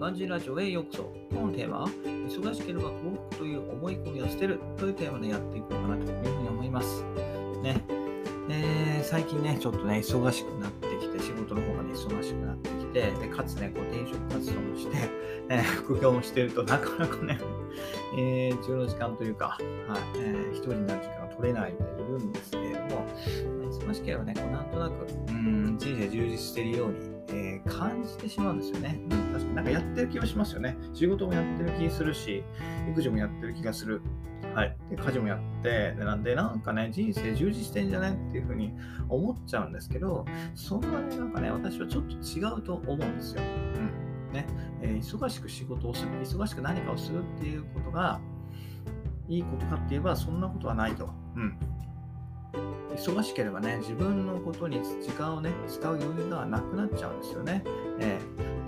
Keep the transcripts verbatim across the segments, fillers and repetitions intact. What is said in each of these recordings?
ガンジーラジオへようこそ。今日のテーマは、忙しければ幸福という思い込みを捨てるというテーマでやっていこうかなというふうに思います。ね、えー、最近ね、ちょっとね、忙しくなってきて、仕事の方がね、忙しくなってきて、でかつね、こう転職活動もして、えー、副業もしてると、なかなかね、えー、中の時間というか、はいえー、一人になる時間が取れないでいるんですけれども、忙しければね、こうなんとなく、うん、人生充実しているように、えー、感じてしまうんですよね。確かになんかやってる気はしますよね。仕事もやってる気するし、育児もやってる気がする。はい。で、家事もやって、なんで、なんかね、人生充実してんじゃないっていうふうに思っちゃうんですけど、それはね、なんかね、私はちょっと違うと思うんですよ。うん。ね。えー、忙しく仕事をする、忙しく何かをするっていうことが、いいことかって言えば、そんなことはないと。うん。忙しければね、自分のことに時間をね、使う余裕がなくなっちゃうんですよね。え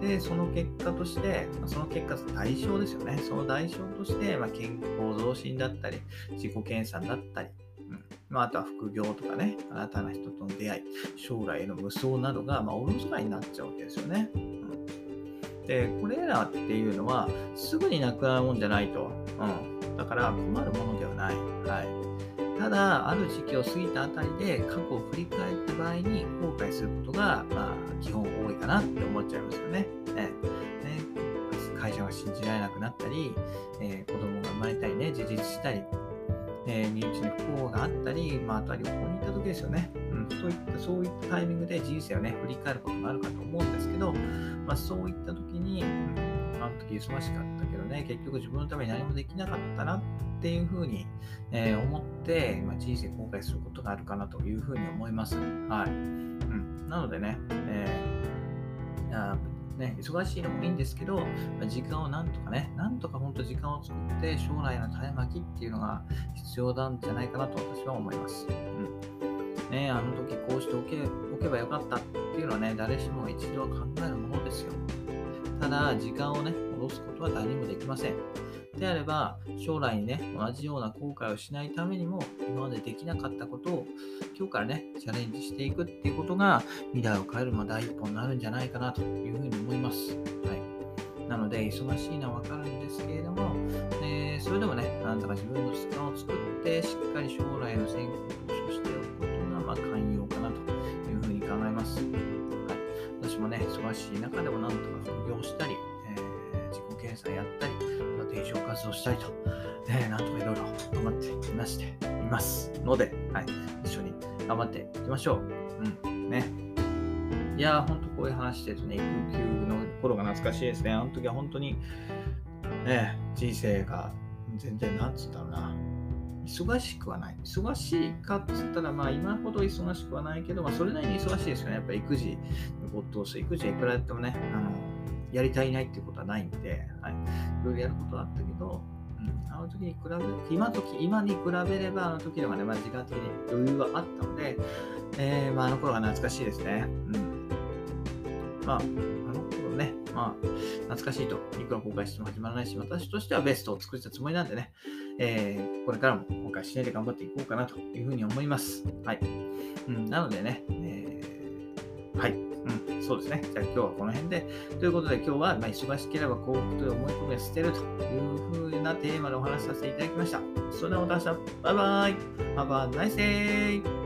ー、で、その結果として、その結果、代償ですよね。その代償として、まあ、健康増進だったり、自己研鑽だったり、うんまあ、あとは副業とかね、新たな人との出会い、将来への無双などが、まあ、おろそかになっちゃうわけですよね。うん、で、これらっていうのは、すぐになくなるもんじゃないと。うん、だから、困るものではない。はいただ、ある時期を過ぎたあたりで過去を振り返った場合に後悔することが、まあ、基本多いかなって思っちゃいますよね。ねね会社が信じられなくなったり、えー、子供が生まれたりね、自立したり、えー、身内に不幸があったり、まあ、あとは旅行に行った時ですよね。うん、そういった、そういったタイミングで人生をね、振り返ることもあるかと思うんですけど、まあ、そういった時に、あの時忙しかったけどね、結局自分のために何もできなかったなっていうふうに、えー、思って、まあ、人生後悔することがあるかなというふうに思います。はい。うん、なのでね、えー、あーね、忙しいのもいいんですけど、まあ、時間をなんとかね、なんとか本当時間を作って将来の種まきっていうのが必要なんじゃないかなと私は思います。うん。ね、あの時こうしておけ、おけばよかったっていうのはね、誰しも一度は考えるものですよ。ただ、時間をね、戻すことは誰にもできません。であれば、将来にね、同じような後悔をしないためにも、今までできなかったことを、今日からね、チャレンジしていくっていうことが、未来を変える、まあ、第一歩になるんじゃないかなというふうに思います。はい。なので、忙しいのはわかるんですけれども、えー、それでもね、あなたが自分の時間を作って、しっかり将来の選択をしておくことが、まあ、寛容かなというふうに考えます。私もね、忙しい中でもなんとか副業したり、えー、自己検査やったり、転職活動したりと、えー、なんとかいろいろ頑張っていましていますので、はい、一緒に頑張っていきましょう。うん、ね。いやー、ほんとこういう話してるとね、育休の頃が懐かしいですね。あの時は本当に、ね、人生が全然、なんつったろうな、忙しくはない。忙しいかっつったら、まあ今ほど忙しくはないけど、まあそれなりに忙しいですよね。やっぱり育児のことをする。育児はいくらやってもね、あの、やり足りないっていうことはないんで、はい。いろいろやることはあったけど、うん、あの時に比べ、今時、今に比べればあの時の方がね、まあ時間的に余裕はあったので、えー、まああの頃が懐かしいですね。うん。まあ、あの頃ね、まあ、懐かしいと、いくら後悔しても始まらないし、私としてはベストを尽くしたつもりなんでね、えー、これからも後悔しないで頑張っていこうかなというふうに思います。はい。うん、なのでね、えー、はい、うん、そうですね。じゃあ今日はこの辺で、ということで今日は、まあ、忙しければ幸福という思い込みを捨てるというふうなテーマでお話しさせていただきました。それではまた明日、バイバイ、ハブアナイスデイ。